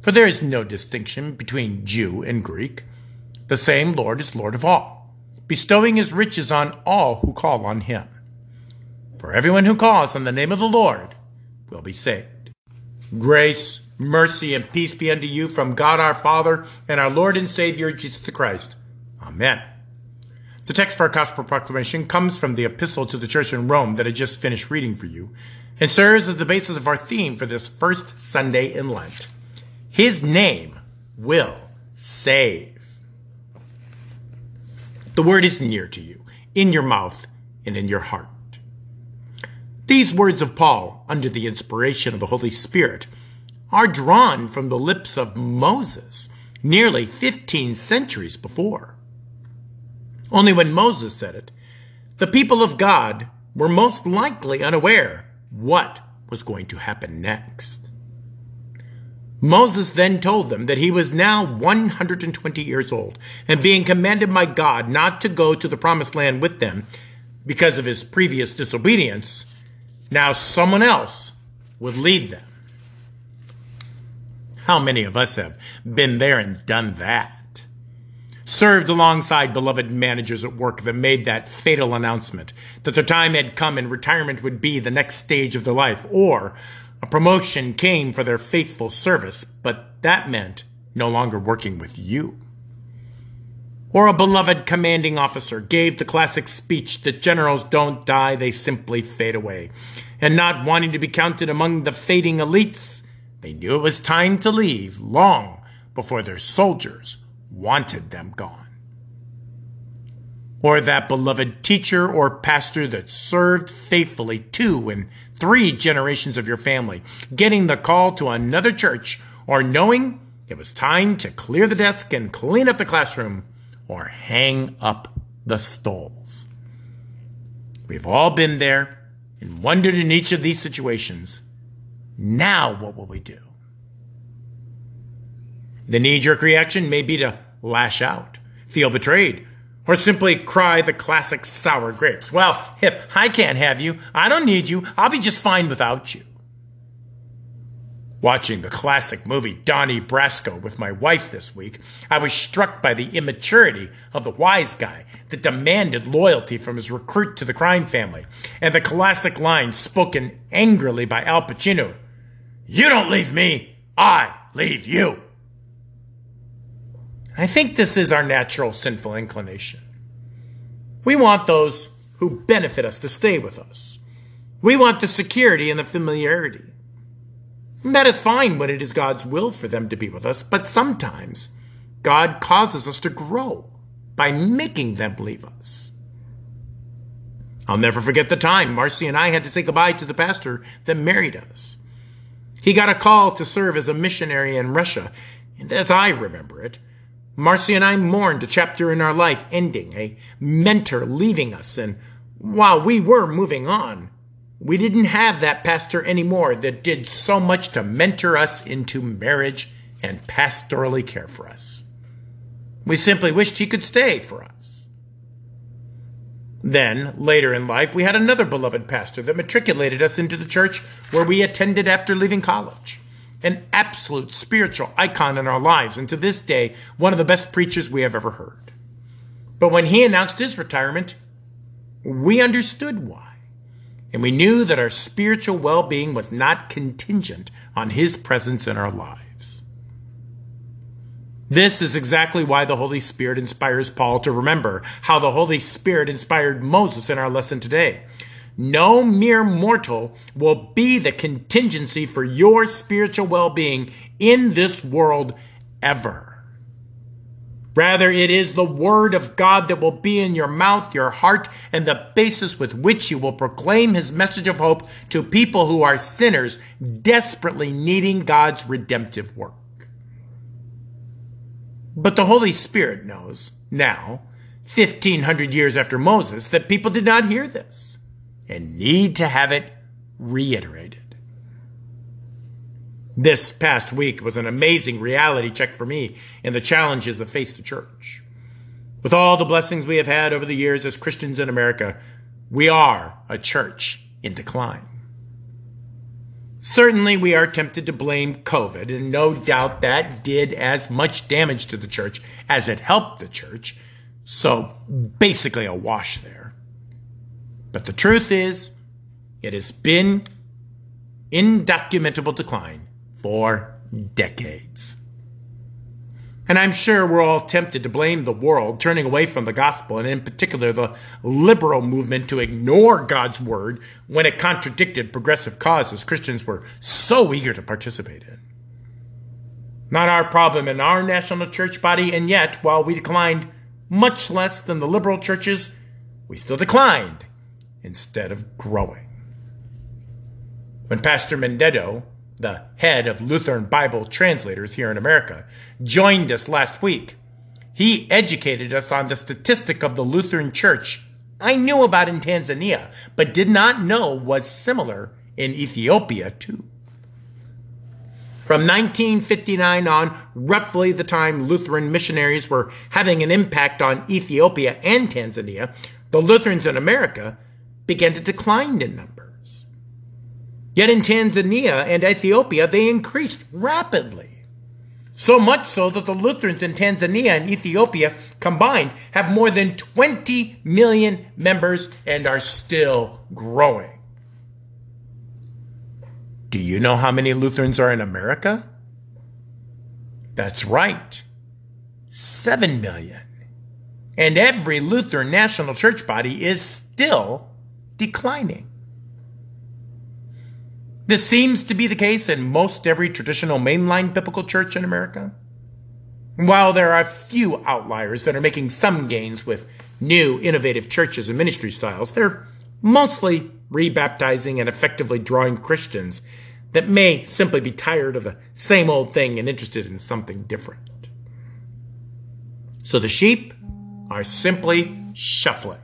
For there is no distinction between Jew and Greek. The same Lord is Lord of all, bestowing his riches on all who call on him. For everyone who calls on the name of the Lord will be saved. Grace, mercy, and peace be unto you from God our Father and our Lord and Savior, Jesus the Christ. Amen. The text for our gospel proclamation comes from the epistle to the church in Rome that I just finished reading for you and serves as the basis of our theme for this first Sunday in Lent. His name will save. The word is near to you, in your mouth and in your heart. These words of Paul, under the inspiration of the Holy Spirit, are drawn from the lips of Moses nearly 15 centuries before. Only when Moses said it, the people of God were most likely unaware what was going to happen next. Moses then told them that he was now 120 years old and being commanded by God not to go to the promised land with them because of his previous disobedience. Now someone else would lead them. How many of us have been there and done that? Served alongside beloved managers at work that made that fatal announcement that their time had come and retirement would be the next stage of their life, or a promotion came for their faithful service, but that meant no longer working with you. Or a beloved commanding officer gave the classic speech that generals don't die, they simply fade away. And not wanting to be counted among the fading elites, they knew it was time to leave long before their soldiers wanted them gone. Or that beloved teacher or pastor that served faithfully 2 and 3 generations of your family, getting the call to another church or knowing it was time to clear the desk and clean up the classroom or hang up the stoles. We've all been there and wondered in each of these situations, now what will we do? The knee-jerk reaction may be to lash out, feel betrayed, or simply cry the classic sour grapes. Well, if I can't have you, I don't need you, I'll be just fine without you. Watching the classic movie Donnie Brasco with my wife this week, I was struck by the immaturity of the wise guy that demanded loyalty from his recruit to the crime family, and the classic line spoken angrily by Al Pacino, "You don't leave me, I leave you." I think this is our natural sinful inclination. We want those who benefit us to stay with us. We want the security and the familiarity. And that is fine when it is God's will for them to be with us, but sometimes God causes us to grow by making them leave us. I'll never forget the time Marcy and I had to say goodbye to the pastor that married us. He got a call to serve as a missionary in Russia, and as I remember it, Marcy and I mourned a chapter in our life ending, a mentor leaving us, and while we were moving on, we didn't have that pastor anymore that did so much to mentor us into marriage and pastorally care for us. We simply wished he could stay for us. Then, later in life, we had another beloved pastor that matriculated us into the church where we attended after leaving college. An absolute spiritual icon in our lives, and to this day, one of the best preachers we have ever heard. But when he announced his retirement, we understood why, and we knew that our spiritual well-being was not contingent on his presence in our lives. This is exactly why the Holy Spirit inspires Paul to remember how the Holy Spirit inspired Moses in our lesson today. No mere mortal will be the contingency for your spiritual well-being in this world ever. Rather, it is the word of God that will be in your mouth, your heart, and the basis with which you will proclaim his message of hope to people who are sinners desperately needing God's redemptive work. But the Holy Spirit knows now, 1,500 years after Moses, that people did not hear this and need to have it reiterated. This past week was an amazing reality check for me in the challenges that face the church. With all the blessings we have had over the years as Christians in America, we are a church in decline. Certainly, we are tempted to blame COVID, and no doubt that did as much damage to the church as it helped the church, so basically a wash there. But the truth is, it has been indocumentable decline for decades. And I'm sure we're all tempted to blame the world, turning away from the gospel, and in particular the liberal movement to ignore God's word when it contradicted progressive causes Christians were so eager to participate in. Not our problem in our national church body, and yet, while we declined much less than the liberal churches, we still declined instead of growing. When Pastor Mendedo, the head of Lutheran Bible Translators here in America, joined us last week, he educated us on the statistic of the Lutheran Church I knew about in Tanzania, but did not know was similar in Ethiopia too. From 1959 on, roughly the time Lutheran missionaries were having an impact on Ethiopia and Tanzania, the Lutherans in America began to decline in number. Yet in Tanzania and Ethiopia, they increased rapidly. So much so that the Lutherans in Tanzania and Ethiopia combined have more than 20 million members and are still growing. Do you know how many Lutherans are in America? That's right, 7 million. And every Lutheran national church body is still declining. This seems to be the case in most every traditional mainline biblical church in America. While there are a few outliers that are making some gains with new, innovative churches and ministry styles, they're mostly rebaptizing and effectively drawing Christians that may simply be tired of the same old thing and interested in something different. So the sheep are simply shuffling.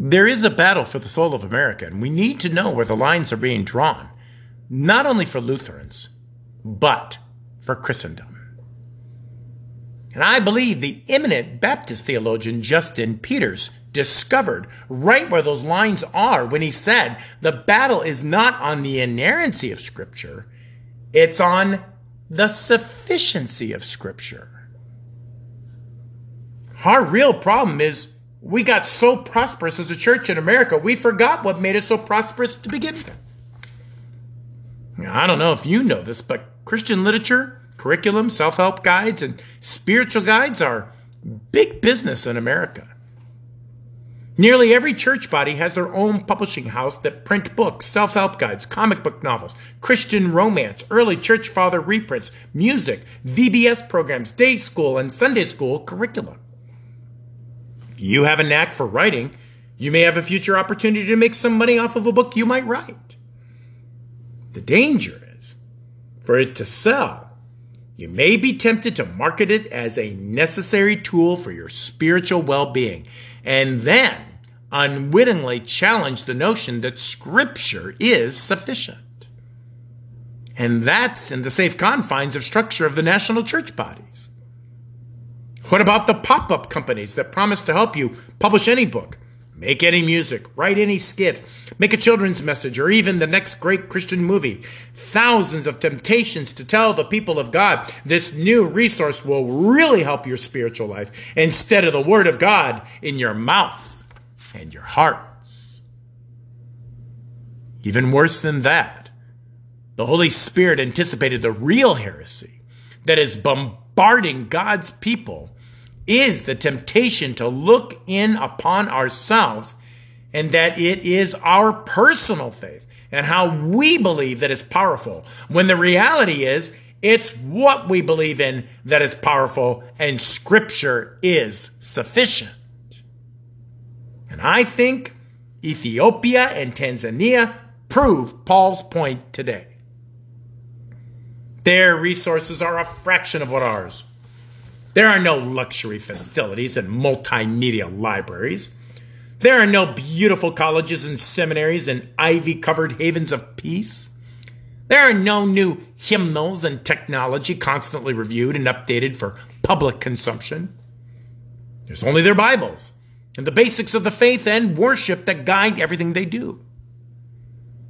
There is a battle for the soul of America, and we need to know where the lines are being drawn, not only for Lutherans, but for Christendom. And I believe the eminent Baptist theologian Justin Peters discovered right where those lines are when he said, the battle is not on the inerrancy of Scripture, it's on the sufficiency of Scripture. Our real problem is we got so prosperous as a church in America, we forgot what made us so prosperous to begin with. Now, I don't know if you know this, but Christian literature, curriculum, self-help guides, and spiritual guides are big business in America. Nearly every church body has their own publishing house that print books, self-help guides, comic book novels, Christian romance, early church father reprints, music, VBS programs, day school, and Sunday school curriculum. If you have a knack for writing, you may have a future opportunity to make some money off of a book you might write. The danger is, for it to sell, you may be tempted to market it as a necessary tool for your spiritual well-being, and then unwittingly challenge the notion that Scripture is sufficient. And that's in the safe confines of structure of the national church bodies. What about the pop-up companies that promise to help you publish any book, make any music, write any skit, make a children's message, or even the next great Christian movie? Thousands of temptations to tell the people of God this new resource will really help your spiritual life instead of the Word of God in your mouth and your hearts. Even worse than that, the Holy Spirit anticipated the real heresy that is bombarding God's people is the temptation to look in upon ourselves and that it is our personal faith and how we believe that is powerful, when the reality is it's what we believe in that is powerful, and Scripture is sufficient. And I think Ethiopia and Tanzania prove Paul's point today. Their resources are a fraction of what ours. There are no luxury facilities and multimedia libraries. There are no beautiful colleges and seminaries and ivy-covered havens of peace. There are no new hymnals and technology constantly reviewed and updated for public consumption. There's only their Bibles and the basics of the faith and worship that guide everything they do.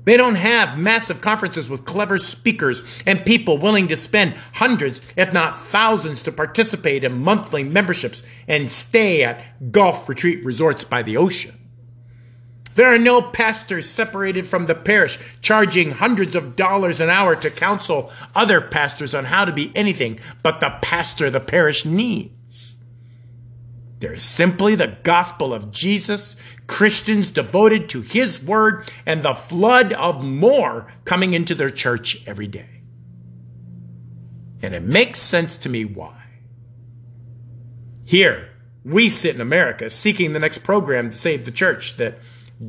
They don't have massive conferences with clever speakers and people willing to spend hundreds, if not thousands, to participate in monthly memberships and stay at golf retreat resorts by the ocean. There are no pastors separated from the parish, charging hundreds of dollars an hour to counsel other pastors on how to be anything but the pastor the parish needs. There is simply the gospel of Jesus, Christians devoted to his word, and the flood of more coming into their church every day. And it makes sense to me why. Here, we sit in America seeking the next program to save the church that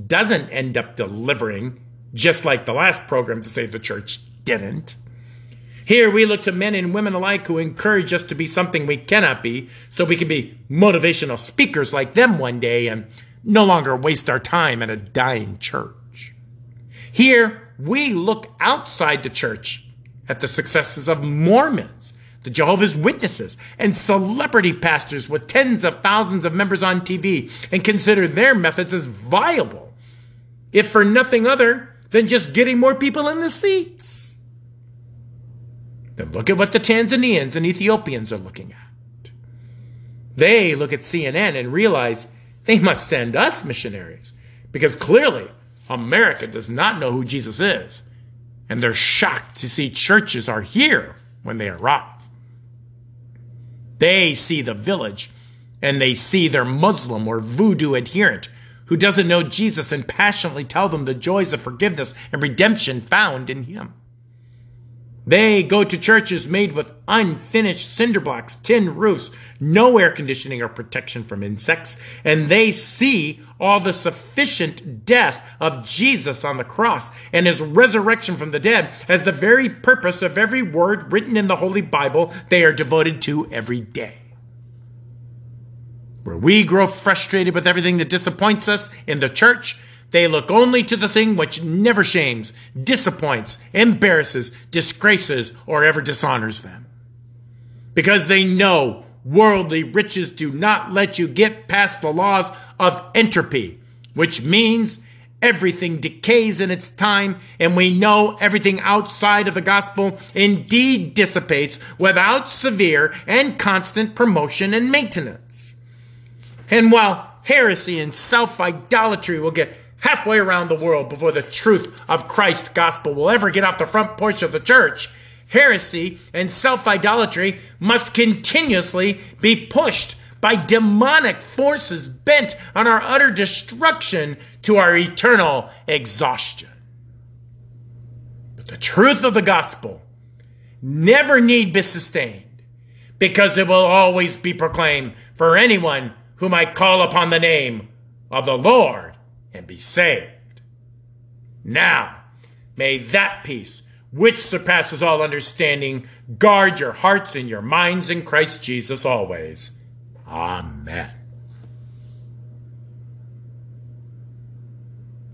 doesn't end up delivering, just like the last program to save the church didn't. Here we look to men and women alike who encourage us to be something we cannot be, so we can be motivational speakers like them one day and no longer waste our time at a dying church. Here we look outside the church at the successes of Mormons, the Jehovah's Witnesses, and celebrity pastors with tens of thousands of members on TV and consider their methods as viable, if for nothing other than just getting more people in the seats. Then look at what the Tanzanians and Ethiopians are looking at. They look at CNN and realize they must send us missionaries because clearly America does not know who Jesus is, and they're shocked to see churches are here when they arrive. They see the village and they see their Muslim or voodoo adherent who doesn't know Jesus and passionately tell them the joys of forgiveness and redemption found in him. They go to churches made with unfinished cinder blocks, tin roofs, no air conditioning or protection from insects, and they see all the sufficient death of Jesus on the cross and his resurrection from the dead as the very purpose of every word written in the Holy Bible they are devoted to every day. Where we grow frustrated with everything that disappoints us in the church, they look only to the thing which never shames, disappoints, embarrasses, disgraces, or ever dishonors them. Because they know worldly riches do not let you get past the laws of entropy, which means everything decays in its time, and we know everything outside of the gospel indeed dissipates without severe and constant promotion and maintenance. And while heresy and self-idolatry will get halfway around the world before the truth of Christ's gospel will ever get off the front porch of the church, heresy and self-idolatry must continuously be pushed by demonic forces bent on our utter destruction to our eternal exhaustion. But the truth of the gospel never need be sustained, because it will always be proclaimed for anyone who might call upon the name of the Lord and be saved. Now, may that peace, which surpasses all understanding, guard your hearts and your minds in Christ Jesus always. Amen.